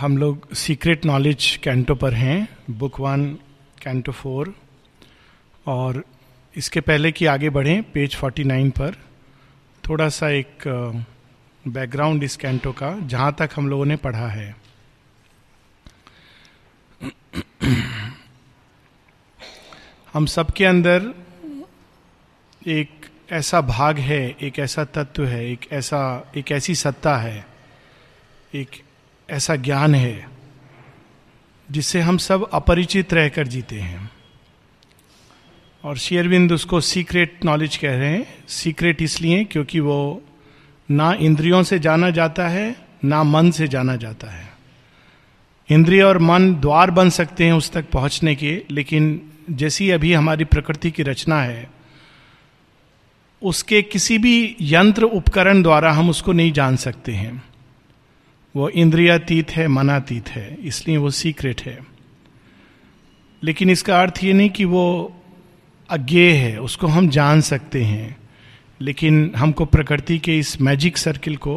हम लोग secret knowledge canto पर हैं, बुक 1 कैंटो 4, और इसके पहले कि आगे बढ़ें पेज 49 पर थोड़ा सा एक बैकग्राउंड इस कैंटो का, जहाँ तक हम लोगों ने पढ़ा है। हम सबके अंदर एक ऐसा भाग है, एक ऐसा तत्व है, एक ऐसी सत्ता है, एक ऐसा ज्ञान है जिससे हम सब अपरिचित रहकर जीते हैं। और श्री अरविंद उसको सीक्रेट नॉलेज कह रहे हैं। सीक्रेट इसलिए क्योंकि वो ना इंद्रियों से जाना जाता है, ना मन से जाना जाता है। इंद्रिय और मन द्वार बन सकते हैं उस तक पहुंचने के, लेकिन जैसी अभी हमारी प्रकृति की रचना है, उसके किसी भी यंत्र उपकरण द्वारा हम उसको नहीं जान सकते हैं। वो इंद्रियातीत है, मनातीत है, इसलिए वो सीक्रेट है। लेकिन इसका अर्थ ये नहीं कि वो अज्ञेय है, उसको हम जान सकते हैं, लेकिन हमको प्रकृति के इस मैजिक सर्किल को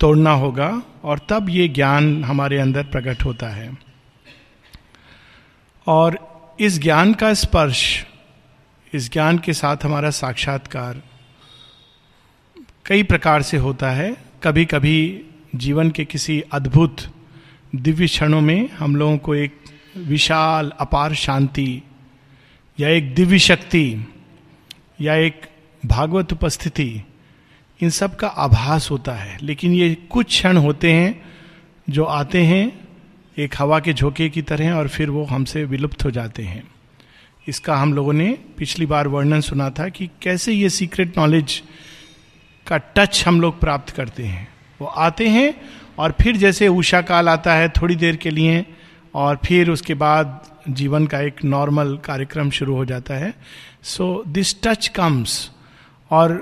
तोड़ना होगा और तब ये ज्ञान हमारे अंदर प्रकट होता है। और इस ज्ञान का स्पर्श, इस ज्ञान के साथ हमारा साक्षात्कार कई प्रकार से होता है। कभी कभी जीवन के किसी अद्भुत दिव्य क्षणों में हम लोगों को एक विशाल अपार शांति या एक दिव्य शक्ति या एक भागवत उपस्थिति, इन सब का आभास होता है। लेकिन ये कुछ क्षण होते हैं जो आते हैं एक हवा के झोंके की तरह, और फिर वो हमसे विलुप्त हो जाते हैं। इसका हम लोगों ने पिछली बार वर्णन सुना था कि कैसे ये सीक्रेट नॉलेज का टच हम लोग प्राप्त करते हैं। वो आते हैं और फिर जैसे उषा काल आता है थोड़ी देर के लिए, और फिर उसके बाद जीवन का एक नॉर्मल कार्यक्रम शुरू हो जाता है। So this touch comes. और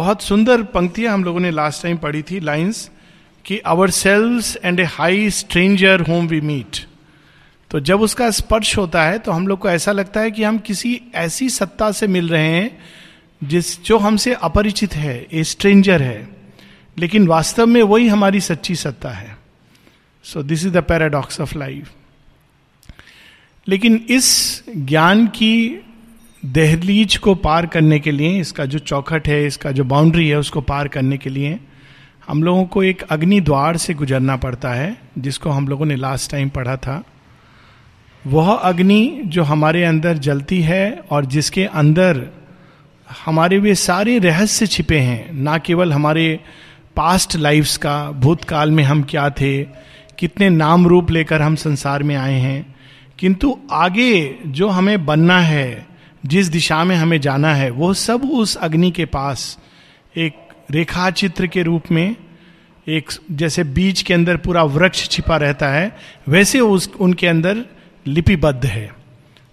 बहुत सुंदर पंक्तियां हम लोगों ने लास्ट टाइम पढ़ी थी, लाइंस कि ourselves and a high stranger whom we meet। तो जब उसका स्पर्श होता है तो हम लोग को ऐसा लगता है कि हम किसी ऐसी सत्ता से मिल रहे हैं जिस जो हमसे अपरिचित है, ए स्ट्रेंजर है, लेकिन वास्तव में वही हमारी सच्ची सत्ता है। So this is the paradox of life. लेकिन इस ज्ञान की दहलीज को पार करने के लिए, इसका जो चौखट है, इसका जो बाउंड्री है, उसको पार करने के लिए हम लोगों को एक अग्नि द्वार से गुजरना पड़ता है, जिसको हम लोगों ने लास्ट टाइम पढ़ा था। वह अग्नि जो हमारे अंदर जलती है और जिसके अंदर हमारे वे सारे रहस्य छिपे हैं, ना केवल हमारे पास्ट लाइफ्स का, भूतकाल में हम क्या थे, कितने नाम रूप लेकर हम संसार में आए हैं, किंतु आगे जो हमें बनना है, जिस दिशा में हमें जाना है, वो सब उस अग्नि के पास एक रेखा चित्र के रूप में, एक जैसे बीज के अंदर पूरा वृक्ष छिपा रहता है, वैसे उस उनके अंदर लिपिबद्ध है,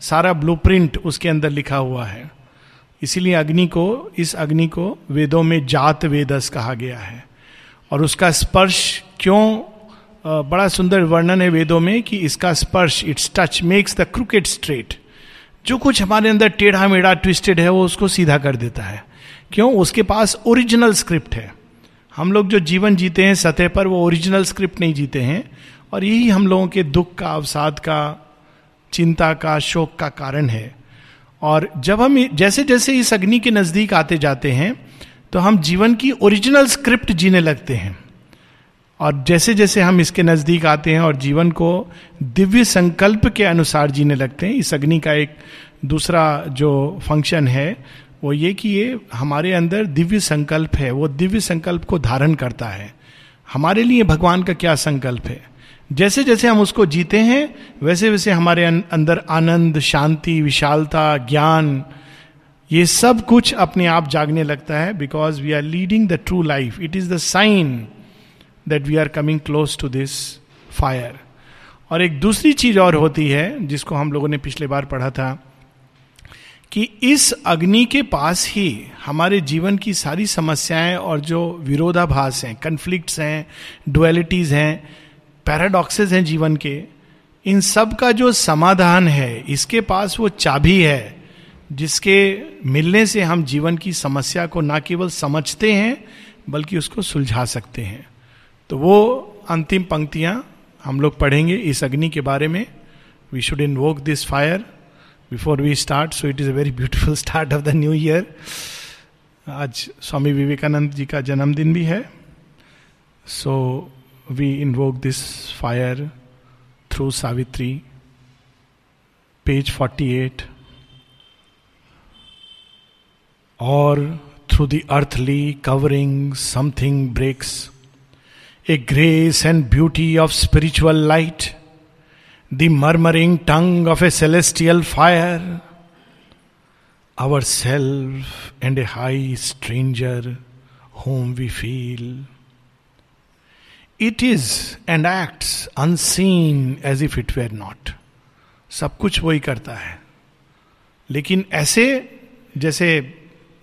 सारा ब्लूप्रिंट उसके अंदर लिखा हुआ है। इसीलिए इस अग्नि को वेदों में जात वेदस कहा गया है। और उसका स्पर्श क्यों, बड़ा सुंदर वर्णन है वेदों में कि इसका स्पर्श, its touch makes the crooked straight. जो कुछ हमारे अंदर टेढ़ा मेढ़ा ट्विस्टेड है वो उसको सीधा कर देता है। क्यों? उसके पास ओरिजिनल स्क्रिप्ट है। हम लोग जो जीवन जीते हैं सतह पर, वो ओरिजिनल स्क्रिप्ट नहीं जीते हैं, और यही हम लोगों के दुख का, अवसाद का, चिंता का, शोक का कारण है। और जब हम जैसे जैसे इस अग्नि के नज़दीक आते जाते हैं तो हम जीवन की ओरिजिनल स्क्रिप्ट जीने लगते हैं। और जैसे जैसे हम इसके नज़दीक आते हैं और जीवन को दिव्य संकल्प के अनुसार जीने लगते हैं। इस अग्नि का एक दूसरा जो फंक्शन है वो ये कि ये हमारे अंदर दिव्य संकल्प है, वो दिव्य संकल्प को धारण करता है। हमारे लिए भगवान का क्या संकल्प है, जैसे जैसे हम उसको जीते हैं वैसे वैसे हमारे अंदर आनंद, शांति, विशालता, ज्ञान, ये सब कुछ अपने आप जागने लगता है। Because we are leading the true life, it is the sign that we are coming close to this fire. और एक दूसरी चीज और होती है जिसको हम लोगों ने पिछले बार पढ़ा था कि इस अग्नि के पास ही हमारे जीवन की सारी समस्याएं और जो विरोधाभास हैं, कन्फ्लिक्ट्स हैं, डुअलिटीज हैं, पैराडॉक्सेस हैं जीवन के, इन सब का जो समाधान है, इसके पास वो चाबी है जिसके मिलने से हम जीवन की समस्या को ना केवल समझते हैं बल्कि उसको सुलझा सकते हैं। तो वो अंतिम पंक्तियाँ हम लोग पढ़ेंगे इस अग्नि के बारे में. We should invoke this fire before we start. So it is a very beautiful start of the new year. आज स्वामी विवेकानंद जी का जन्मदिन भी है. So we invoke this fire through Savitri. Page 48. Or through the earthly covering something breaks. A grace and beauty of spiritual light, the murmuring tongue of a celestial fire, ourself and a high stranger whom we feel. It is and acts unseen as if it were not. सब कुछ वही करता है, लेकिन ऐसे जैसे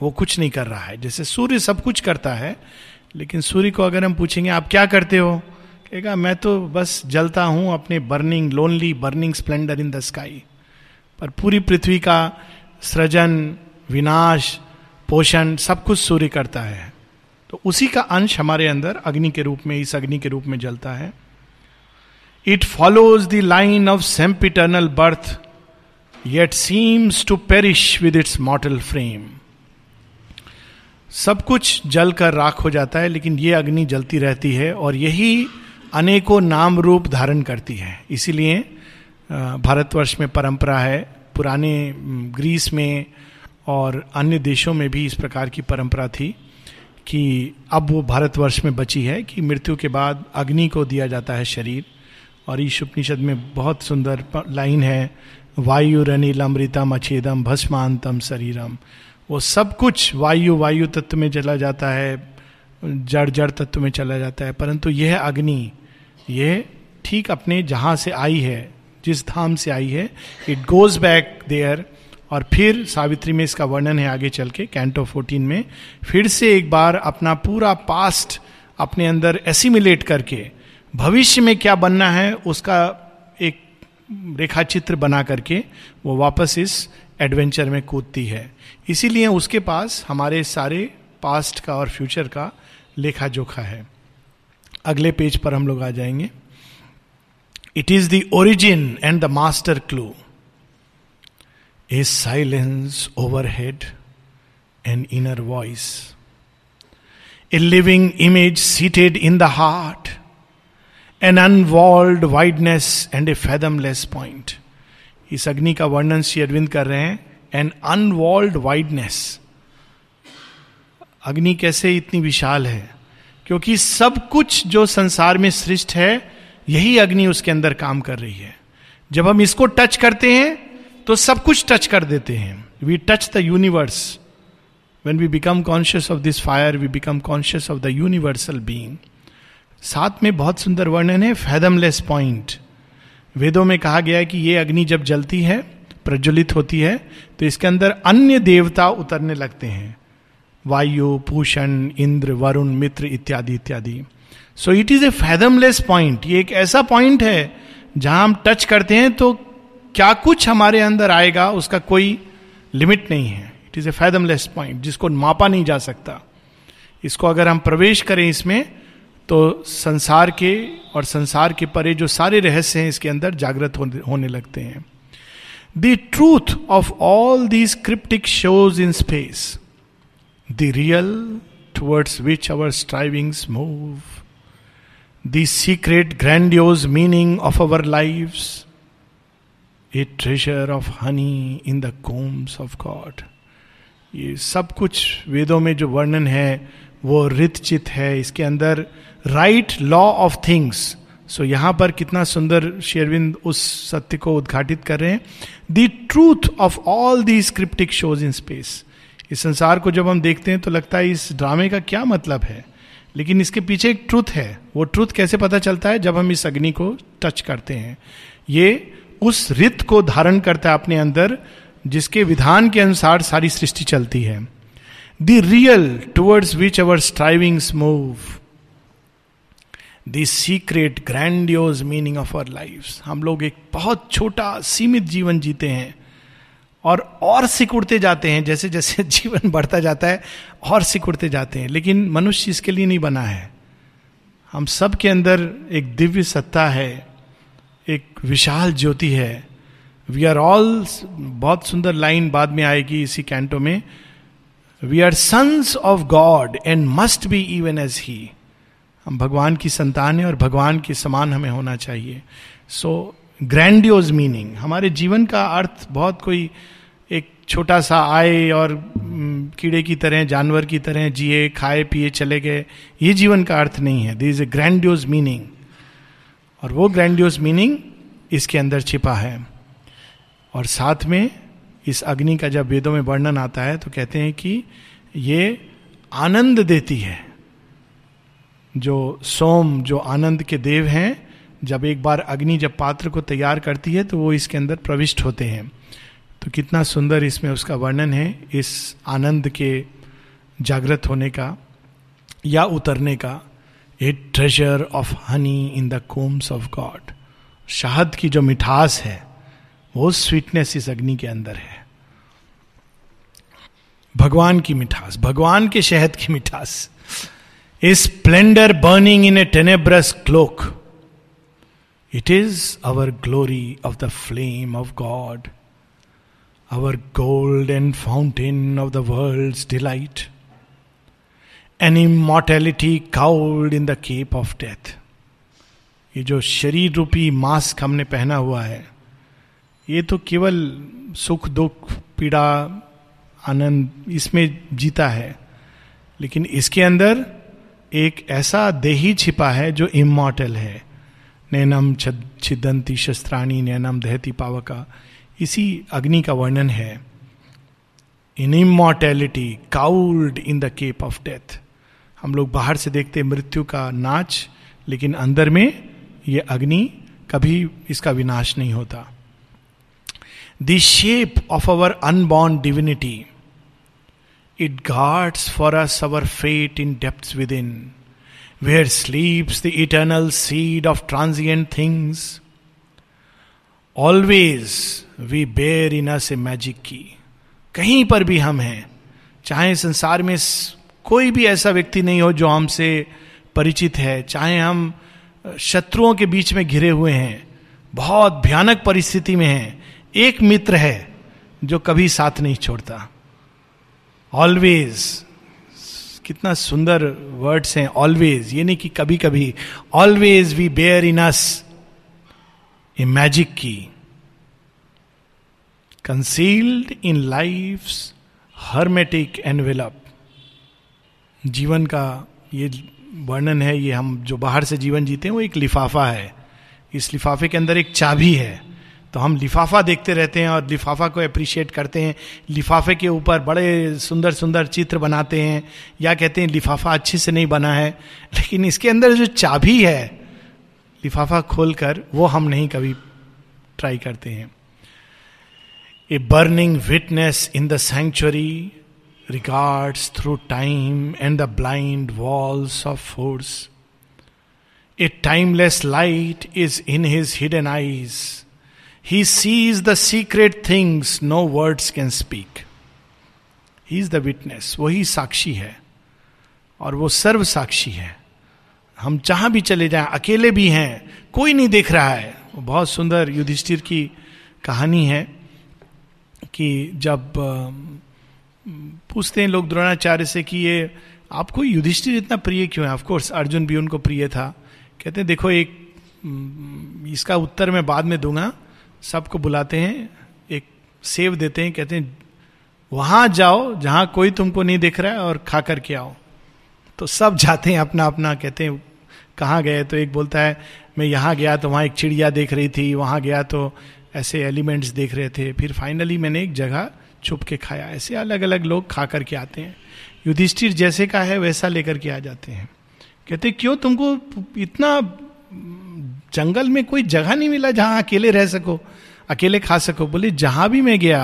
वो कुछ नहीं कर रहा है. जैसे सूर्य सब कुछ करता है, लेकिन सूर्य को अगर हम पूछेंगे आप क्या करते हो, कहेगा मैं तो बस जलता हूँ अपने burning lonely burning splendour in the sky. पर पूरी पृथ्वी का सृजन विनाश पोषण सब कुछ सूर्य करता है. तो उसी का अंश हमारे अंदर अग्नि के रूप में, इस अग्नि के रूप में जलता है. It follows the line of sempiternal birth, yet seems to perish with its mortal frame. सब कुछ जल कर राख हो जाता है, लेकिन ये अग्नि जलती रहती है और यही अनेकों नाम रूप धारण करती है. इसीलिए भारतवर्ष में परंपरा है, पुराने ग्रीस में और अन्य देशों में भी इस प्रकार की परंपरा थी कि अब वो भारतवर्ष में बची है कि मृत्यु के बाद अग्नि को दिया जाता है शरीर. और ईश उपनिषद में बहुत सुंदर लाइन है, वायु रनिलमृतम अछेदम भस्मांतम शरीरम. वो सब कुछ वायु वायु तत्व में चला जाता है, जड़ जड़ तत्व में चला जाता है, परंतु यह अग्नि यह ठीक अपने जहाँ से आई है, जिस धाम से आई है, इट गोज बैक देयर. और फिर सावित्री में इसका वर्णन है आगे चल के कैंटो 14 में. फिर से एक बार अपना पूरा पास्ट अपने अंदर एसिमिलेट करके भविष्य में क्या बनना है उसका एक रेखा चित्र बना करके वो वापस इस एडवेंचर में कूदती है. इसीलिए उसके पास हमारे सारे पास्ट का और फ्यूचर का लेखा जोखा है. अगले पेज पर हम लोग आ जाएंगे. It is the origin and the master clue. A silence overhead, an inner voice, a living image seated in the heart, an unwalled wideness and a fathomless point. इस अग्नि का वर्णन श्री अरविंद कर रहे हैं. एन अनवॉल्ड वाइडनेस, अग्नि कैसे इतनी विशाल है, क्योंकि सब कुछ जो संसार में सृष्ट है यही अग्नि उसके अंदर काम कर रही है. जब हम इसको टच करते हैं तो सब कुछ टच कर देते हैं. We touch the universe. When we become conscious of this fire we become conscious of the universal being. साथ में बहुत सुंदर वर्णन है फैदमलेस पॉइंट. वेदों में कहा गया है कि ये अग्नि जब जलती है, प्रज्वलित होती है, तो इसके अंदर अन्य देवता उतरने लगते हैं, वायु, पूषण, इंद्र, वरुण, मित्र इत्यादि इत्यादि. So it is a fathomless point. ये एक ऐसा पॉइंट है जहां हम टच करते हैं तो क्या कुछ हमारे अंदर आएगा उसका कोई लिमिट नहीं है. It is a fathomless point जिसको मापा नहीं जा सकता. इसको अगर हम प्रवेश करें इसमें तो संसार के और संसार के परे जो सारे रहस्य हैं इसके अंदर जागृत होने लगते हैं. The truth of all these cryptic shows in space, the real towards which our strivings move, the secret grandiose meaning of our lives, a treasure of honey in the combs of God. ये सब कुछ वेदों में जो वर्णन है वो रितचित है. इसके अंदर right law of things. So यहाँ पर कितना सुंदर श्री अरविंद उस सत्य को उद्घाटित कर रहे हैं. The truth of all these cryptic shows in space. इस संसार को जब हम देखते हैं तो लगता है इस ड्रामे का क्या मतलब है, लेकिन इसके पीछे एक ट्रूथ है. वो ट्रूथ कैसे पता चलता है? जब हम इस अग्नि को टच करते हैं. ये उस रित को धारण करता है अपने अंदर जिसके विधान के अनुसार सारी सृष्टि चलती है. The real towards which our strivings move, the secret grandiose meaning of our lives. हम लोग एक बहुत छोटा सीमित जीवन जीते हैं और सिकुड़ते जाते हैं. जैसे जैसे जीवन बढ़ता जाता है और सिकुड़ते जाते हैं, लेकिन मनुष्य इसके लिए नहीं बना है. हम सब के अंदर एक दिव्य सत्ता है एक विशाल ज्योति है. वी आर ऑल, बहुत सुंदर लाइन बाद में आएगी इसी कैंटो में, we are sons of God and must be even as he. हम भगवान की संतान है और भगवान के समान हमें होना चाहिए. सो ग्रैंडियोज मीनिंग, हमारे जीवन का अर्थ बहुत कोई एक छोटा सा आए और कीड़े की तरह जानवर की तरह जिए, खाए पिए चले गए, ये जीवन का अर्थ नहीं है. There is a grandiose meaning और वो ग्रैंडियोज मीनिंग इसके अंदर छिपा है. और साथ में इस अग्नि का जब वेदों में वर्णन आता है तो कहते हैं कि ये आनंद देती है. जो सोम, जो आनंद के देव हैं, जब एक बार अग्नि जब पात्र को तैयार करती है तो वो इसके अंदर प्रविष्ट होते हैं. तो कितना सुंदर इसमें उसका वर्णन है इस आनंद के जागृत होने का या उतरने का. A treasure of honey in the combs of God, शहद की जो मिठास है वो स्वीटनेस इस अग्नि के अंदर है. भगवान की मिठास, भगवान के शहद की मिठास. A splendour burning in a tenebrous cloak, it is our glory of the flame of God, our gold and fountain of the world's delight, an immortality cowled in the cape of death. ये जो शरीर रूपी mask हमने पहना हुआ है ये तो केवल सुख दुख पीड़ा आनंद इसमें जीता है, लेकिन इसके अंदर एक ऐसा देही छिपा है जो इमॉर्टल है. नैनम छिदंती शस्त्राणी नैनम दहती पावका, इसी अग्नि का वर्णन है. इन immortality cowled in the cape of death. हम लोग बाहर से देखते मृत्यु का नाच, लेकिन अंदर में ये अग्नि कभी इसका विनाश नहीं होता. The shape of our unborn divinity, it guards for us our fate in depths within, where sleeps the eternal seed of transient things. Always we bear in us a magic key. कहीं पर भी हम हैं, चाहे संसार में कोई भी ऐसा व्यक्ति नहीं हो जो हमसे परिचित है, चाहे हम शत्रुओं के बीच में घिरे हुए हैं, बहुत भयानक परिस्थिति में हैं, एक मित्र है जो कभी साथ नहीं छोड़ता. ऑलवेज, कितना सुंदर वर्ड्स हैं. ऑलवेज ये नहीं कि कभी कभी, always we bear in us a magic key, concealed in life's hermetic envelope. जीवन का ये वर्णन है, ये हम जो बाहर से जीवन जीते हैं वो एक लिफाफा है, इस लिफाफे के अंदर एक चाबी है. तो हम लिफाफा देखते रहते हैं और लिफाफा को अप्रिशिएट करते हैं, लिफाफे के ऊपर बड़े सुंदर सुंदर चित्र बनाते हैं या कहते हैं लिफाफा अच्छे से नहीं बना है, लेकिन इसके अंदर जो चाबी है लिफाफा खोलकर वो हम नहीं कभी ट्राई करते हैं. A burning witness in the sanctuary regards through time and the blind walls of force. A timeless light is in his hidden eyes. He sees the secret things no words can speak. He is the witness. वही साक्षी है और वो सर्व साक्षी है. हम जहाँ भी चले जाएं, अकेले भी हैं, कोई नहीं देख रहा है. वो बहुत सुंदर युधिष्ठिर की कहानी है कि जब पूछते हैं लोग द्रोणाचार्य से कि ये आपको युधिष्ठिर इतना प्रिय क्यों है. ऑफ कोर्स अर्जुन भी उनको प्रिय था. कहते हैं देखो, एक इसका उत्तर मैं बाद में दूंगा. सबको बुलाते हैं, एक सेव देते हैं, कहते हैं वहां जाओ जहां कोई तुमको नहीं देख रहा है और खा करके आओ. तो सब जाते हैं अपना अपना, कहते हैं कहाँ गए. तो एक बोलता है मैं यहाँ गया तो वहाँ एक चिड़िया देख रही थी, वहाँ गया तो ऐसे एलिमेंट्स देख रहे थे, फिर फाइनली मैंने एक जगह छुप के खाया. ऐसे अलग अलग लोग खा करके आते हैं. युधिष्ठिर जैसे का है वैसा लेकर के आ जाते हैं. कहते क्यों तुमको इतना, जंगल में कोई जगह नहीं मिला जहां अकेले रह सको, अकेले खा सको. बोले जहां भी मैं गया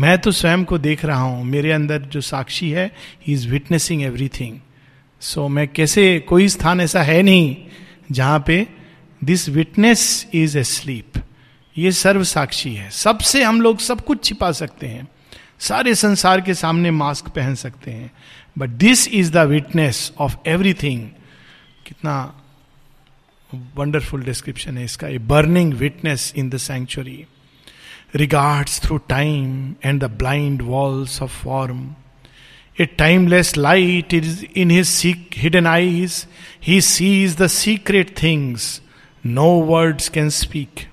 मैं तो स्वयं को देख रहा हूं, मेरे अंदर जो साक्षी है he is witnessing everything. So मैं कैसे, कोई स्थान ऐसा है नहीं जहां पे this witness is asleep. ये सर्व साक्षी है. सबसे हम लोग सब कुछ छिपा सकते हैं, सारे संसार के सामने मास्क पहन सकते हैं, but this is the witness of everything. कितना वंडरफुल डिस्क्रिप्शन है इसका, a burning witness in the sanctuary regards through time and the blind walls of form, a timeless light is in his hidden eyes, he sees the secret things no words can speak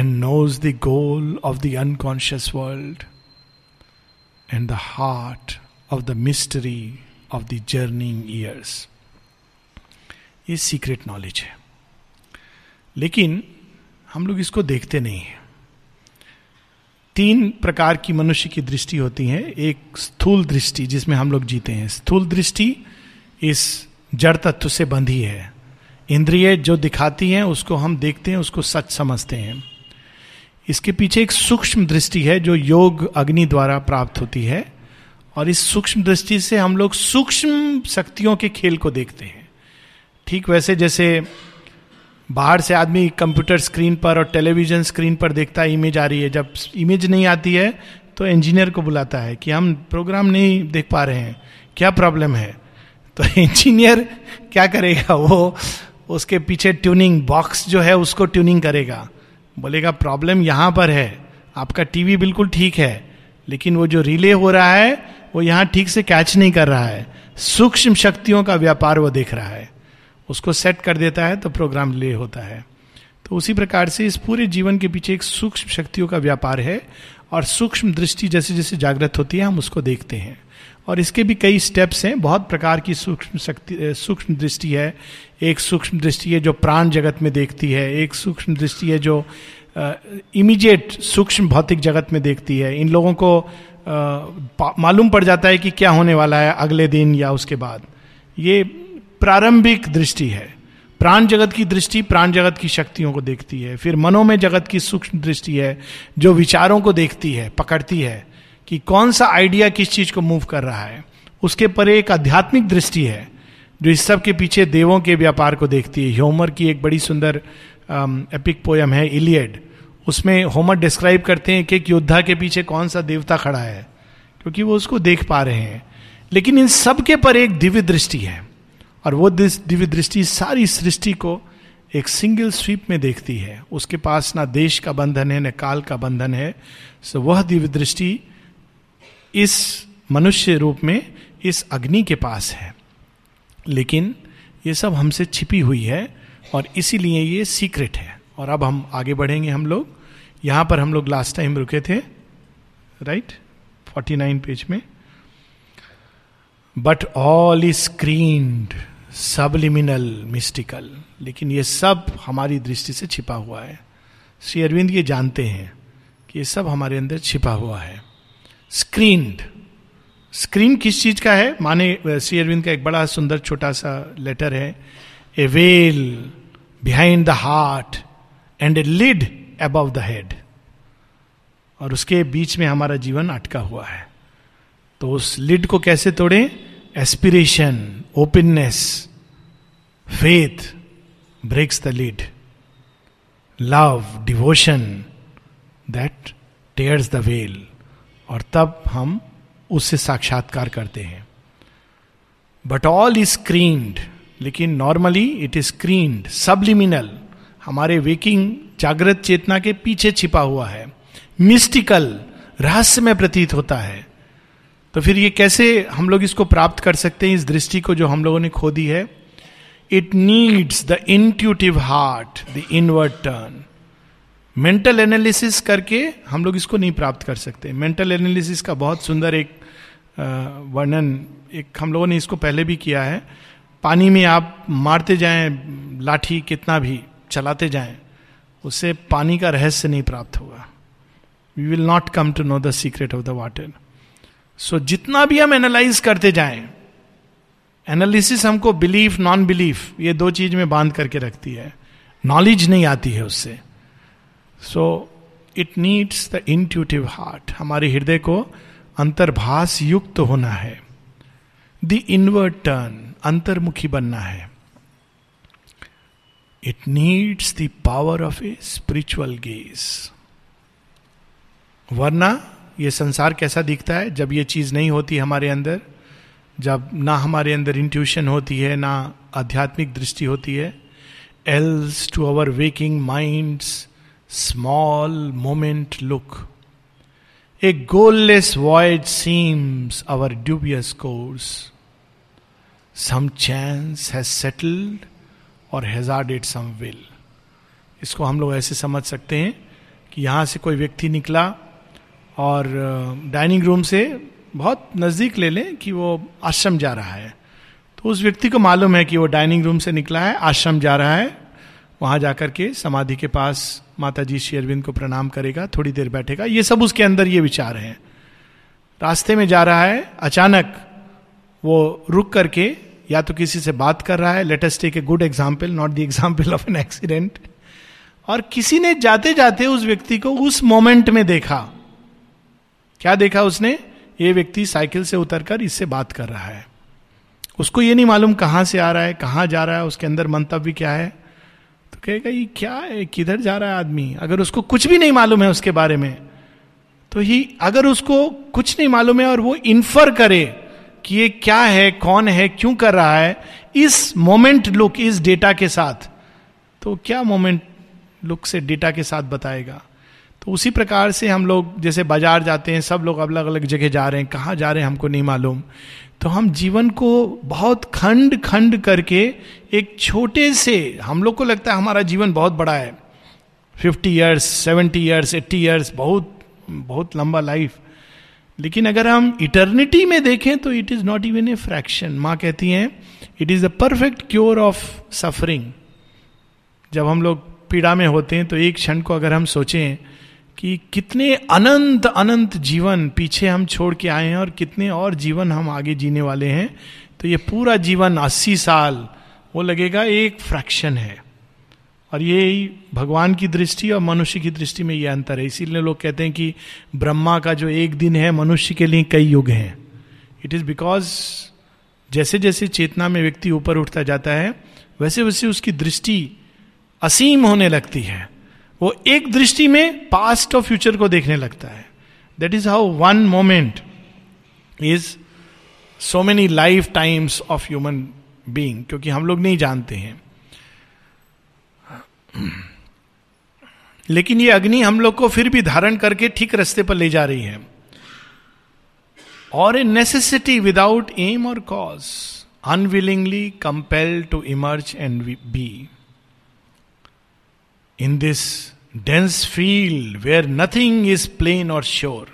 and knows the goal of the unconscious world and the heart of the mystery of the journeying years. ये secret knowledge है, लेकिन हम लोग इसको देखते नहीं हैं. तीन प्रकार की मनुष्य की दृष्टि होती है. एक स्थूल दृष्टि जिसमें हम लोग जीते हैं. स्थूल दृष्टि इस जड़ तत्व से बंधी है. इंद्रिय जो दिखाती हैं उसको हम देखते हैं, उसको सच समझते हैं. इसके पीछे एक सूक्ष्म दृष्टि है जो योग अग्नि द्वारा प्राप्त होती है, और इस सूक्ष्म दृष्टि से हम लोग सूक्ष्म शक्तियों के खेल को देखते हैं. ठीक वैसे जैसे बाहर से आदमी कंप्यूटर स्क्रीन पर और टेलीविजन स्क्रीन पर देखता है इमेज आ रही है, जब इमेज नहीं आती है तो इंजीनियर को बुलाता है कि हम प्रोग्राम नहीं देख पा रहे हैं, क्या प्रॉब्लम है. तो इंजीनियर क्या करेगा, वो उसके पीछे ट्यूनिंग बॉक्स जो है उसको ट्यूनिंग करेगा, बोलेगा प्रॉब्लम यहाँ पर है, आपका टीवी बिल्कुल ठीक है लेकिन वो जो रिले हो रहा है वो यहाँ ठीक से कैच नहीं कर रहा है. सूक्ष्म शक्तियों का व्यापार वो देख रहा है, उसको सेट कर देता है तो प्रोग्राम ले होता है. तो उसी प्रकार से इस पूरे जीवन के पीछे एक सूक्ष्म शक्तियों का व्यापार है, और सूक्ष्म दृष्टि जैसे जैसे जागृत होती है हम उसको देखते हैं. और इसके भी कई स्टेप्स हैं, बहुत प्रकार की सूक्ष्म शक्ति सूक्ष्म दृष्टि है. एक सूक्ष्म दृष्टि है जो प्राण जगत में देखती है, एक सूक्ष्म दृष्टि है जो इमीडिएट सूक्ष्म भौतिक जगत में देखती है. इन लोगों को मालूम पड़ जाता है कि क्या होने वाला है अगले दिन या उसके बाद. ये प्रारंभिक दृष्टि है. प्राण जगत की दृष्टि प्राण जगत की शक्तियों को देखती है. फिर मनोमय जगत की सूक्ष्म दृष्टि है जो विचारों को देखती है, पकड़ती है कि कौन सा आइडिया किस चीज को मूव कर रहा है. उसके परे एक आध्यात्मिक दृष्टि है जो इस सब के पीछे देवों के व्यापार को देखती है. होमर की एक बड़ी सुंदर एपिक पोयम है इलियड, उसमें होमर डिस्क्राइब करते हैं कि एक योद्धा के पीछे कौन सा देवता खड़ा है, क्योंकि वो उसको देख पा रहे हैं. लेकिन इन सब के पर एक दिव्य दृष्टि है, और वो दिव्य दृष्टि सारी सृष्टि को एक सिंगल स्वीप में देखती है. उसके पास ना देश का बंधन है ना काल का बंधन है. सो वह दिव्य दृष्टि इस मनुष्य रूप में इस अग्नि के पास है, लेकिन ये सब हमसे छिपी हुई है और इसीलिए ये सीक्रेट है. और अब हम आगे बढ़ेंगे. हम लोग यहाँ पर हम लोग लास्ट टाइम रुके थे, राइट 49 पेज में. But all is screened subliminal mystical, लेकिन ये सब हमारी दृष्टि से छिपा हुआ है. श्री अरविंद ये जानते हैं कि ये सब हमारे अंदर छिपा हुआ है. स्क्रीन्ड, स्क्रीन किस चीज का है, माने श्री अरविंद का एक बड़ा सुंदर छोटा सा लेटर है. A veil behind the heart and a lid above the head, और उसके बीच में हमारा जीवन अटका हुआ है. तो उस लिड को कैसे तोड़ें? Aspiration, openness, faith breaks the lid, love, devotion that tears the veil, और तब हम उससे साक्षात्कार करते हैं. बट ऑल इज स्क्रीन्ड, लेकिन normally it is screened subliminal, हमारे वेकिंग जागृत चेतना के पीछे छिपा हुआ है. मिस्टिकल, रहस्यमय प्रतीत होता है. तो फिर ये कैसे हम लोग इसको प्राप्त कर सकते हैं, इस दृष्टि को जो हम लोगों ने खो दी है. It needs the intuitive heart, the inward turn. Mental analysis करके हम लोग इसको नहीं प्राप्त कर सकते. मेंटल एनालिसिस का बहुत सुंदर एक वर्णन, एक हम लोगों ने इसको पहले भी किया है. पानी में आप मारते जाएं लाठी, कितना भी चलाते जाएं, उससे पानी का रहस्य नहीं प्राप्त होगा. We will not come to know the secret of the water. So जितना भी हम एनालाइज करते जाएं, एनालिसिस हमको बिलीफ नॉन बिलीफ ये दो चीज में बांध करके रखती है. नॉलेज नहीं आती है उससे. So it needs the intuitive heart, हमारे हृदय को अंतर्भास युक्त होना है. द इनवर्ड टर्न, अंतर्मुखी बनना है. It needs the power of a spiritual gaze, वरना ये संसार कैसा दिखता है जब ये चीज नहीं होती हमारे अंदर, जब ना हमारे अंदर इंट्यूशन होती है ना आध्यात्मिक दृष्टि होती है. else to our waking mind's small moment look. A goalless void seems our dubious course. Some chance has settled or hazarded some will. इसको हम लोग ऐसे समझ सकते हैं कि यहाँ से कोई व्यक्ति निकला और डाइनिंग रूम से बहुत नज़दीक ले लें कि वो आश्रम जा रहा है, तो उस व्यक्ति को मालूम है कि वो डाइनिंग रूम से निकला है, आश्रम जा रहा है, वहाँ जाकर के समाधि के पास माता जी श्री अरविंद को प्रणाम करेगा, थोड़ी देर बैठेगा, ये सब उसके अंदर ये विचार हैं। रास्ते में जा रहा है, अचानक वो रुक करके या तो किसी से बात कर रहा है, let us take a good example, not the example of an accident, और किसी ने जाते जाते उस व्यक्ति को उस मोमेंट में देखा। क्या देखा उसने? ये व्यक्ति साइकिल से उतरकर इससे बात कर रहा है, उसको ये नहीं मालूम कहाँ से आ रहा है, कहाँ जा रहा है, उसके अंदर मंतव्य क्या है, तो कहेगा ये क्या है, किधर जा रहा है आदमी। अगर उसको कुछ भी नहीं मालूम है उसके बारे में, तो ही अगर उसको कुछ नहीं मालूम है और वो इन्फर करे कि ये क्या है, कौन है, क्यों कर रहा है, इस मोमेंट लुक, इस डेटा के साथ, तो क्या मोमेंट लुक से डेटा के साथ बताएगा। तो उसी प्रकार से हम लोग जैसे बाजार जाते हैं, सब लोग अलग अलग जगह जा रहे हैं, कहाँ जा रहे हैं हमको नहीं मालूम, तो हम जीवन को बहुत खंड खंड करके एक छोटे से, हम लोग को लगता है हमारा जीवन बहुत बड़ा है, 50 years 70 years 80 years बहुत बहुत लंबा लाइफ, लेकिन अगर हम इटर्निटी में देखें तो it is not even a fraction. माँ कहती हैं it is the perfect cure of suffering. जब हम लोग पीड़ा में होते हैं तो एक क्षण को अगर हम सोचें कि कितने अनंत अनंत जीवन पीछे हम छोड़ के आए हैं और कितने और जीवन हम आगे जीने वाले हैं, तो ये पूरा जीवन 80 साल वो लगेगा एक फ्रैक्शन है। और ये भगवान की दृष्टि और मनुष्य की दृष्टि में ये अंतर है, इसीलिए लोग कहते हैं कि ब्रह्मा का जो एक दिन है मनुष्य के लिए कई युग हैं। इट इज़ बिकॉज जैसे जैसे चेतना में व्यक्ति ऊपर उठता जाता है वैसे वैसे उसकी दृष्टि असीम होने लगती है, वो एक दृष्टि में पास्ट और फ्यूचर को देखने लगता है। That is how one moment is so many life times of human being, क्योंकि हम लोग नहीं जानते हैं। लेकिन ये अग्नि हम लोग को फिर भी धारण करके ठीक रास्ते पर ले जा रही है। और ए नेसेसिटी विदाउट एम और cause, unwillingly compelled to emerge and be. In this dense field where nothing is plain or sure,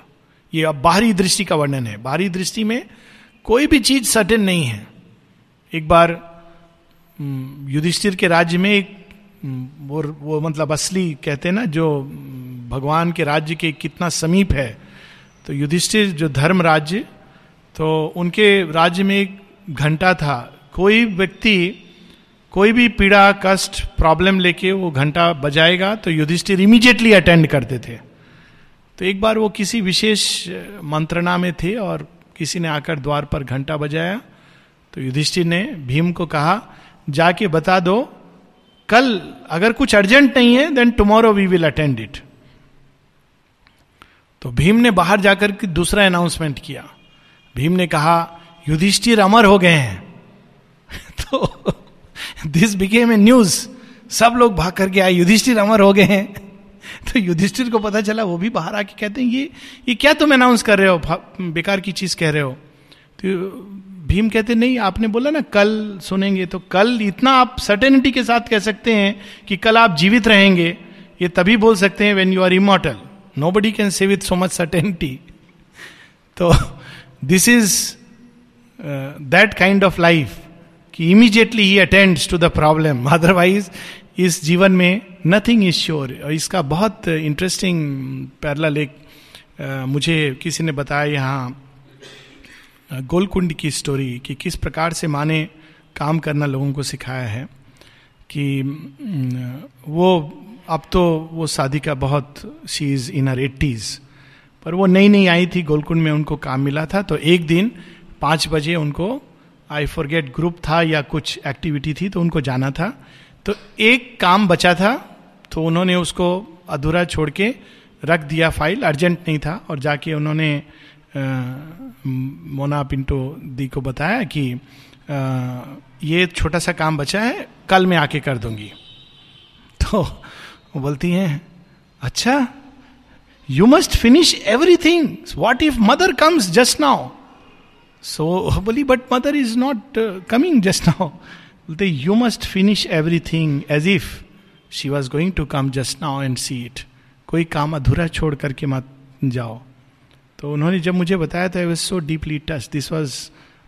ये अब बाहरी दृष्टि का वर्णन है। बाहरी दृष्टि में कोई भी चीज सर्टेन नहीं है। एक बार युधिष्ठिर के राज्य में एक वो मतलब असली कहते हैं ना, जो भगवान के राज्य के कितना समीप है, तो युधिष्ठिर जो धर्म राज्य, तो उनके राज्य में एक घंटा था। कोई व्यक्ति कोई भी पीड़ा, कष्ट, प्रॉब्लम लेके वो घंटा बजाएगा तो युधिष्ठिर इमीडिएटली अटेंड करते थे। तो एक बार वो किसी विशेष मंत्रणा में थे और किसी ने आकर द्वार पर घंटा बजाया, तो युधिष्ठिर ने भीम को कहा जाके बता दो, कल अगर कुछ अर्जेंट नहीं है then tomorrow we will attend it. तो भीम ने बाहर जाकर के दूसरा अनाउंसमेंट किया। भीम ने कहा युधिष्ठिर अमर हो गए हैं। तो दिस बिकेम ए न्यूज, सब लोग भाग करके आए, युधिष्ठिर अमर हो गए हैं। तो युधिष्ठिर को पता चला, वो भी बाहर आके कहते हैं ये क्या तुम अनाउंस कर रहे हो, बेकार की चीज कह रहे हो। तो भीम कहते नहीं, आपने बोला ना कल सुनेंगे, तो कल इतना आप सर्टेनिटी के साथ कह सकते हैं कि कल आप जीवित रहेंगे, ये तभी बोल सकते हैं when you are immortal, nobody can say with so much certainty. तो this is that kind of life कि immediately he attends to the problem, otherwise इस जीवन में नथिंग इज श्योर। और इसका बहुत इंटरेस्टिंग पैरेलल एक मुझे किसी ने बताया यहाँ गोलकुंड की स्टोरी कि किस प्रकार से माँ ने काम करना लोगों को सिखाया है। कि वो अब तो वो शादी का बहुत, she is in her 80s, पर वो नई नई आई थी गोलकुंड में, उनको काम मिला था। तो एक दिन 5 बजे उनको, आई फॉरगेट ग्रुप था या कुछ एक्टिविटी थी, तो उनको जाना था। तो एक काम बचा था तो उन्होंने उसको अधूरा छोड़ के रख दिया, फाइल अर्जेंट नहीं था। और जाके उन्होंने मोना पिंटो दी को बताया कि ये छोटा सा काम बचा है, कल मैं आके कर दूंगी। तो वो बोलती हैं अच्छा you must finish everything, what if mother comes just now. So बोली but mother is not coming just now. बोलते you must finish everything as if she was going to come just now and see it. कोई काम अधूरा छोड़ करके मत जाओ. तो उन्होंने जब मुझे बताया तो I was so deeply touched. This was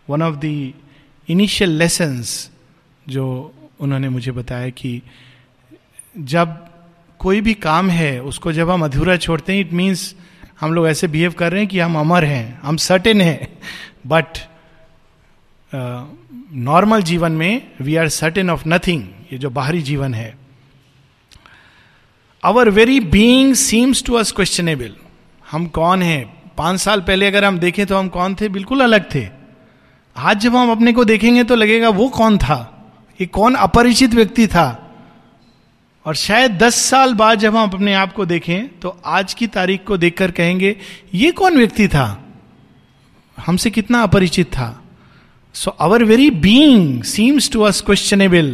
one of the initial lessons जो उन्होंने मुझे बताया कि जब कोई भी काम है उसको जब हम अधूरा छोड़ते हैं इट मीन्स हम लोग ऐसे बिहेव कर रहे हैं कि हम अमर हैं, हम सर्टेन हैं. बट नॉर्मल जीवन में we are certain of nothing. ये जो बाहरी जीवन है our very being seems to us questionable. हम कौन हैं? 5 साल पहले अगर हम देखें तो हम कौन थे? बिल्कुल अलग थे. आज जब हम अपने को देखेंगे तो लगेगा वो कौन था, ये कौन अपरिचित व्यक्ति था. और शायद 10 साल बाद जब हम अपने आप को देखें तो आज की तारीख को देखकर कहेंगे ये कौन व्यक्ति था, हमसे कितना अपरिचित था. So our very being seems to us questionable.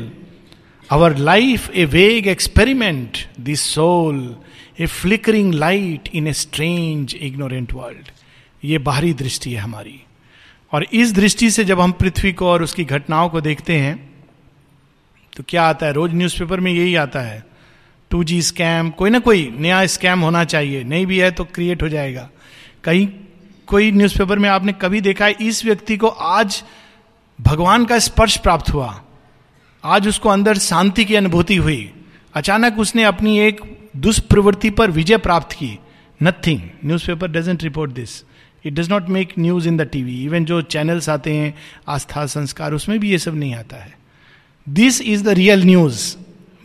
Our life a vague experiment, the soul, a flickering light in a strange, ignorant world. ये बाहरी दृष्टि है हमारी. और इस दृष्टि से जब हम पृथ्वी को और उसकी घटनाओं को देखते हैं तो क्या आता है? रोज न्यूज़पेपर में यही आता है 2G स्कैम, कोई ना कोई नया स्कैम होना चाहिए, नहीं भी है तो क्रिएट हो जाएगा. कहीं कोई न्यूज़पेपर में आपने कभी देखा है इस व्यक्ति को आज भगवान का स्पर्श प्राप्त हुआ, आज उसको अंदर शांति की अनुभूति हुई, अचानक उसने अपनी एक दुष्प्रवृत्ति पर विजय प्राप्त की? Nothing. Newspaper doesn't report this. It does not make news in the TV. Even जो चैनल्स आते हैं आस्था संस्कार उसमें भी ये सब नहीं आता है. This is the real news,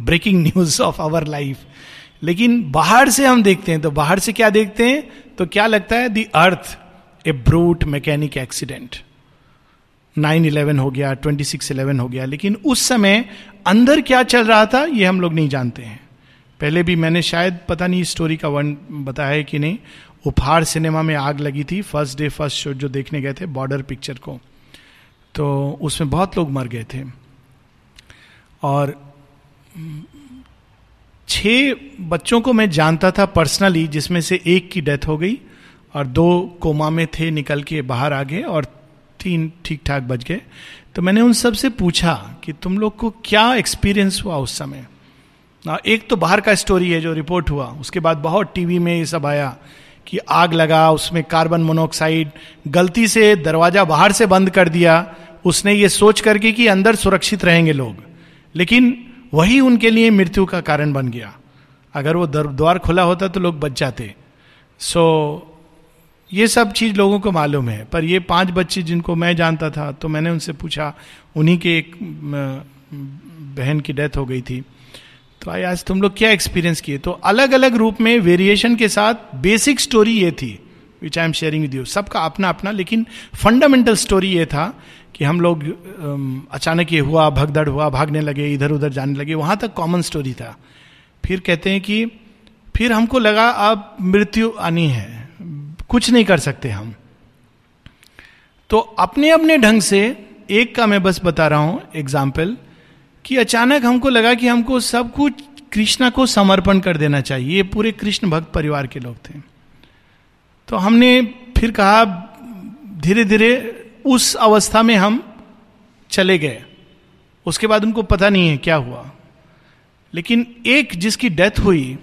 breaking news of our life. लेकिन बाहर से हम देखते हैं तो बाहर से क्या देखते हैं तो क्या लगता है? The earth a brute mechanic accident. 9/11 हो गया, 26/11 हो गया, लेकिन उस समय अंदर क्या चल रहा था ये हम लोग नहीं जानते हैं. पहले भी मैंने शायद पता नहीं स्टोरी का वर्णन बताया है कि नहीं, उपहार सिनेमा में आग लगी थी. फर्स्ट डे फर्स्ट शो जो देखने गए थे बॉर्डर पिक्चर को, तो उसमें बहुत लोग मर गए थे. और 6 बच्चों को मैं जानता था पर्सनली, जिसमें से 1 की डेथ हो गई और 2 कोमा में थे, निकल के बाहर आ गए और 3 ठीक ठाक बच गए. तो मैंने उन सब से पूछा कि तुम लोग को क्या एक्सपीरियंस हुआ उस समय. एक तो बाहर का स्टोरी है जो रिपोर्ट हुआ, उसके बाद बहुत टीवी में ये सब आया कि आग लगा, उसमें कार्बन मोनोऑक्साइड, गलती से दरवाजा बाहर से बंद कर दिया उसने ये सोच करके कि अंदर सुरक्षित रहेंगे लोग, लेकिन वही उनके लिए मृत्यु का कारण बन गया. अगर वो द्वार खुला होता तो लोग बच जाते. सो ये सब चीज लोगों को मालूम है, पर ये 5 बच्चे जिनको मैं जानता था, तो मैंने उनसे पूछा, उन्हीं के एक बहन की डेथ हो गई थी, तो आज तुम लोग क्या एक्सपीरियंस किए? तो अलग अलग रूप में वेरिएशन के साथ बेसिक स्टोरी ये थी which I am sharing with you. सबका अपना अपना, लेकिन फंडामेंटल स्टोरी ये था कि हम लोग अचानक ये हुआ, भगदड़ हुआ, भागने लगे, इधर उधर जाने लगे, वहाँ तक कॉमन स्टोरी था. फिर कहते हैं कि फिर हमको लगा अब मृत्यु आनी है, कुछ नहीं कर सकते हम. तो अपने अपने ढंग से, एक का मैं बस बता रहा हूं एग्जाम्पल, कि अचानक हमको लगा कि हमको सब कुछ कृष्णा को समर्पण कर देना चाहिए. ये पूरे कृष्ण भक्त परिवार के लोग थे. तो हमने फिर कहा धीरे धीरे उस अवस्था में हम चले गए. उसके बाद उनको पता नहीं है क्या हुआ, लेकिन एक जिसकी डेथ हुई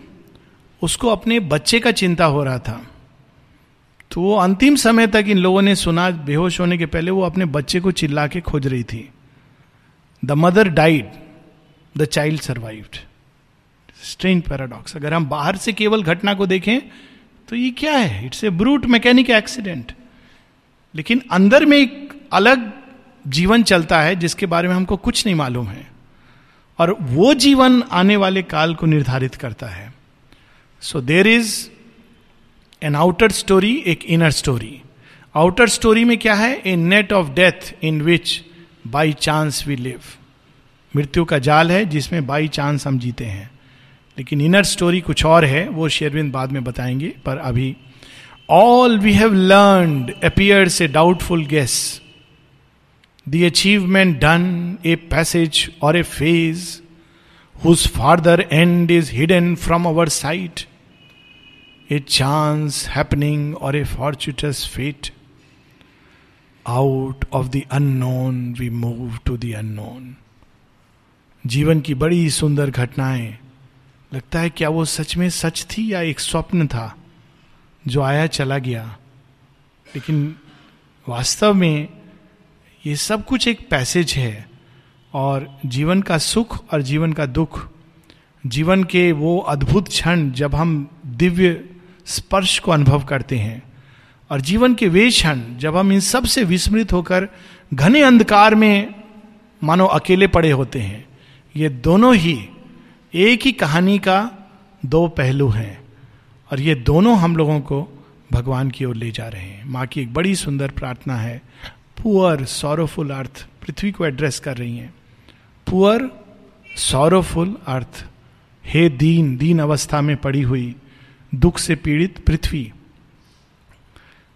उसको अपने बच्चे का चिंता हो रहा था. तो वो अंतिम समय तक इन लोगों ने सुना, बेहोश होने के पहले वो अपने बच्चे को चिल्ला के खोज रही थी. The mother died, the child survived. Strange paradox. अगर हम बाहर से केवल घटना को देखें तो ये क्या है? It's a brute mechanic accident. लेकिन अंदर में एक अलग जीवन चलता है जिसके बारे में हमको कुछ नहीं मालूम है, और वो जीवन आने वाले काल को निर्धारित करता है. So there is an outer story, एक इनर स्टोरी. आउटर स्टोरी में क्या है? A net of death in which by chance we live. मृत्यु का जाल है जिसमें बाई चांस हम जीते हैं. लेकिन इनर स्टोरी कुछ और है, वो शेरविंद बाद में बताएंगे. पर अभी all we have learned appears a doubtful guess. The achievement done, a passage और a phase whose farther end is hidden from our sight, a chance happening or a fortuitous fate. Out of the unknown we move to the unknown. जीवन की बड़ी सुंदर घटनाएं, लगता है क्या वो सच में सच थी या एक स्वप्न था जो आया चला गया, लेकिन वास्तव में ये सब कुछ एक पैसेज है. और जीवन का सुख और जीवन का दुख, जीवन के वो अद्भुत क्षण जब हम दिव्य स्पर्श को अनुभव करते हैं, और जीवन के वे क्षण जब हम इन सब से विस्मृत होकर घने अंधकार में मानो अकेले पड़े होते हैं, ये दोनों ही एक ही कहानी का दो पहलू हैं, और ये दोनों हम लोगों को भगवान की ओर ले जा रहे हैं. माँ की एक बड़ी सुंदर प्रार्थना है, पुअर सॉरोफुल अर्थ, पृथ्वी को एड्रेस कर रही हैं, पुअर सॉरोफुल अर्थ, हे दीन, दीन अवस्था में पड़ी हुई दुख से पीड़ित पृथ्वी.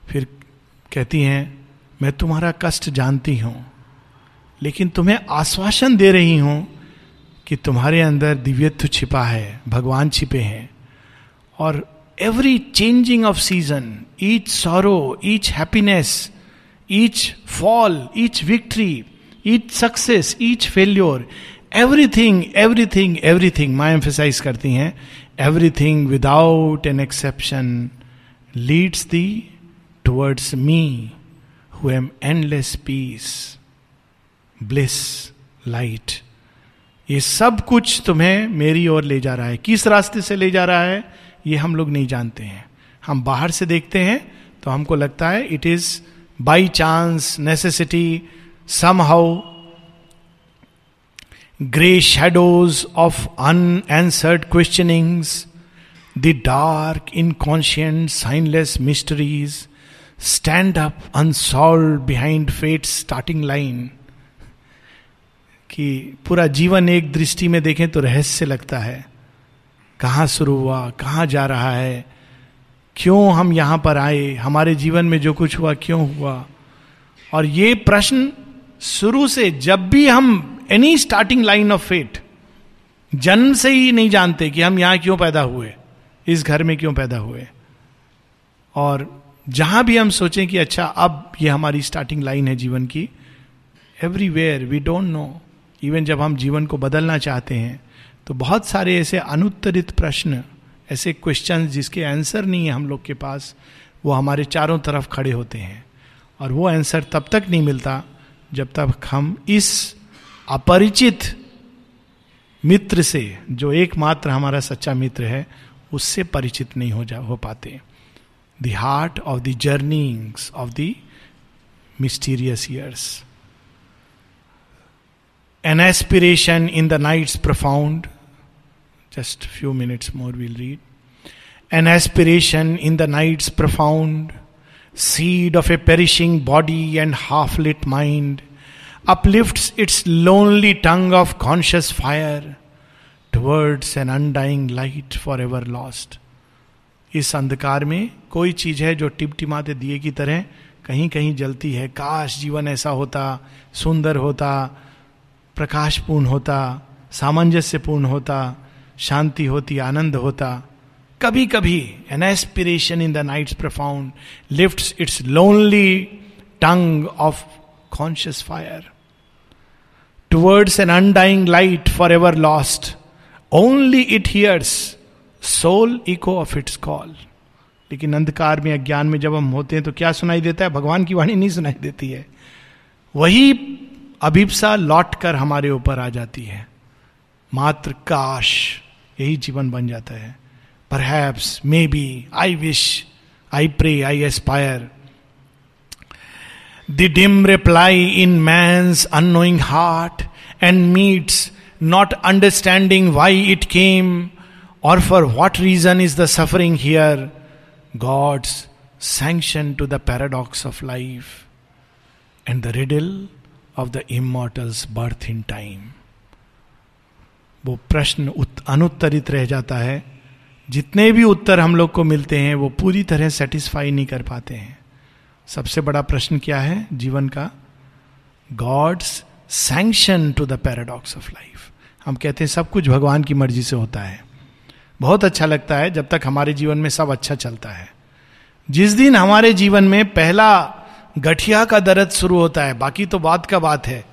फिर कहती हैं, मैं तुम्हारा कष्ट जानती हूँ, लेकिन तुम्हें आश्वासन दे रही हूँ कि तुम्हारे अंदर दिव्यत्व छिपा है, भगवान छिपे हैं. और every changing of season, each sorrow, each happiness, each fall, each victory, each success, each failure, everything everything everything, माँ एम्फेसाइज करती हैं, everything without an exception leads the towards me who am endless peace, bliss, light. ये सब कुछ तुम्हें मेरी ओर ले जा रहा है. किस रास्ते से ले जा रहा है ये हम लोग नहीं जानते हैं. हम बाहर से देखते हैं तो हमको लगता है it is by chance, necessity, somehow grey shadows of unanswered questionings, the dark, inconscient, signless mysteries stand up unsolved behind fate's starting line. कि पूरा जीवन एक दृष्टि में देखें तो रहस्य लगता है, कहाँ शुरू हुआ, कहाँ जा रहा है, क्यों हम यहाँ पर आए, हमारे जीवन में जो कुछ हुआ क्यों हुआ. और ये प्रश्न शुरू से, जब भी हम any starting line of fate, जन्म से ही नहीं जानते कि हम यहाँ क्यों पैदा हुए, इस घर में क्यों पैदा हुए, और जहां भी हम सोचें कि अच्छा अब ये हमारी स्टार्टिंग लाइन है जीवन की, everywhere we don't know. Even जब हम जीवन को बदलना चाहते हैं तो बहुत सारे ऐसे अनुत्तरित प्रश्न, ऐसे क्वेश्चंस जिसके आंसर नहीं है हम लोग के पास, वो हमारे चारों तरफ खड़े होते हैं. और वो आंसर तब तक नहीं मिलता जब तक हम इस अपरिचित मित्र से, जो एकमात्र हमारा सच्चा मित्र है, उससे परिचित नहीं हो पाते. The heart of the journeyings of the mysterious years. An aspiration in the nights profound. Just few minutes more we'll read. An aspiration in the nights profound, seed of a perishing body and half-lit mind, uplifts its lonely tongue of conscious fire towards an undying light forever lost. इस अंधकार में कोई चीज है जो टिमटिमाते दिए की तरह कहीं कहीं जलती है. काश जीवन ऐसा होता, सुंदर होता, प्रकाशपूर्ण होता, सामंजस्यपूर्ण होता, शांति होती, आनंद होता. कभी कभी an aspiration in the night's profound lifts its lonely tongue of conscious fire towards an undying light for ever lost. Only it hears soul echo of its call. लेकिन अंधकार में, अज्ञान में जब हम होते हैं तो क्या सुनाई देता है? भगवान की वाणी नहीं सुनाई देती है. वही अभिप्सा लौट कर हमारे ऊपर आ जाती है. मात्र काश, यही जीवन बन जाता है. Perhaps, maybe, I wish, I pray, I aspire. The dim reply in man's unknowing heart and meets not understanding why it came or for what reason is the suffering here, God's sanction to the paradox of life and the riddle of the immortal's birth in time. वो प्रश्न अनुत्तरित रह जाता है. जितने भी उत्तर हम लोग को मिलते हैं वो पूरी तरह सेटिस्फाई नहीं कर पाते हैं. सबसे बड़ा प्रश्न क्या है जीवन का? God's sanction to the paradox of life. हम कहते हैं सब कुछ भगवान की मर्जी से होता है, बहुत अच्छा लगता है जब तक हमारे जीवन में सब अच्छा चलता है। जिस दिन हमारे जीवन में पहला गठिया का दर्द शुरू होता है, बाकी तो बात का बात है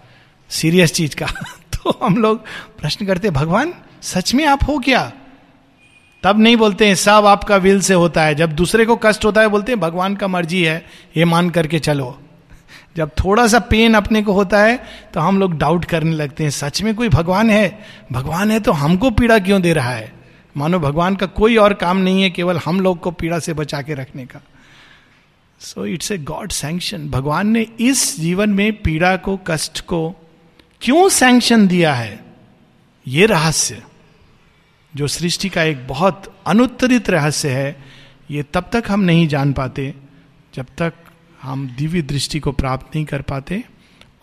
सीरियस चीज का, तो हम लोग प्रश्न करते भगवान सच में आप हो क्या? तब नहीं बोलते हैं सब आपका विल से होता है। जब दूसरे को कष्ट होता है बोलते हैं भगवान का मर्जी है, ये मान करके चलो। जब थोड़ा सा पेन अपने को होता है तो हम लोग डाउट करने लगते हैं, सच में कोई भगवान है? भगवान है तो हमको पीड़ा क्यों दे रहा है? मानो भगवान का कोई और काम नहीं है केवल हम लोग को पीड़ा से बचा के रखने का। So it's a God sanction. भगवान ने इस जीवन में पीड़ा को, कष्ट को क्यों सैंक्शन दिया है, ये रहस्य जो सृष्टि का एक बहुत अनुत्तरित रहस्य है, ये तब तक हम नहीं जान पाते जब तक हम दिव्य दृष्टि को प्राप्त नहीं कर पाते।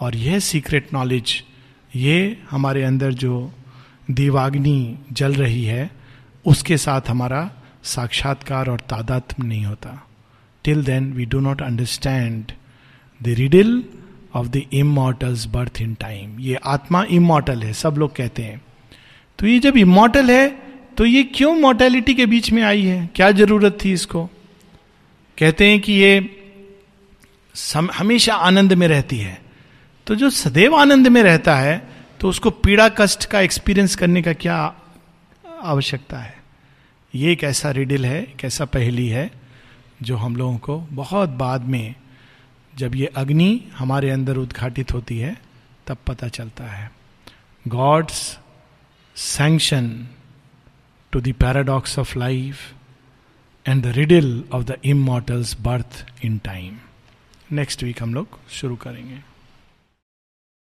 और यह सीक्रेट नॉलेज, ये हमारे अंदर जो दीवाग्नि जल रही है, उसके साथ हमारा साक्षात्कार और तादात्म्य नहीं होता। Till then we do not understand the riddle of the immortal's birth in time. ये आत्मा इमॉर्टल है, सब लोग कहते हैं, तो ये जब इमॉर्टल है तो ये क्यों मॉर्टेलिटी के बीच में आई है? क्या जरूरत थी इसको? कहते हैं कि ये हमेशा आनंद में रहती है, तो जो सदैव आनंद में रहता है तो उसको पीड़ा कष्ट का एक्सपीरियंस करने का क्या आवश्यकता है? ये एक ऐसा रिडल है, एक ऐसा पहेली है जो हम लोगों को बहुत बाद में जब ये अग्नि हमारे अंदर उद्घाटित होती है तब पता चलता है। God's sanction to the paradox of life and the riddle of the immortal's birth in time. Next week हम लोग शुरू करेंगे।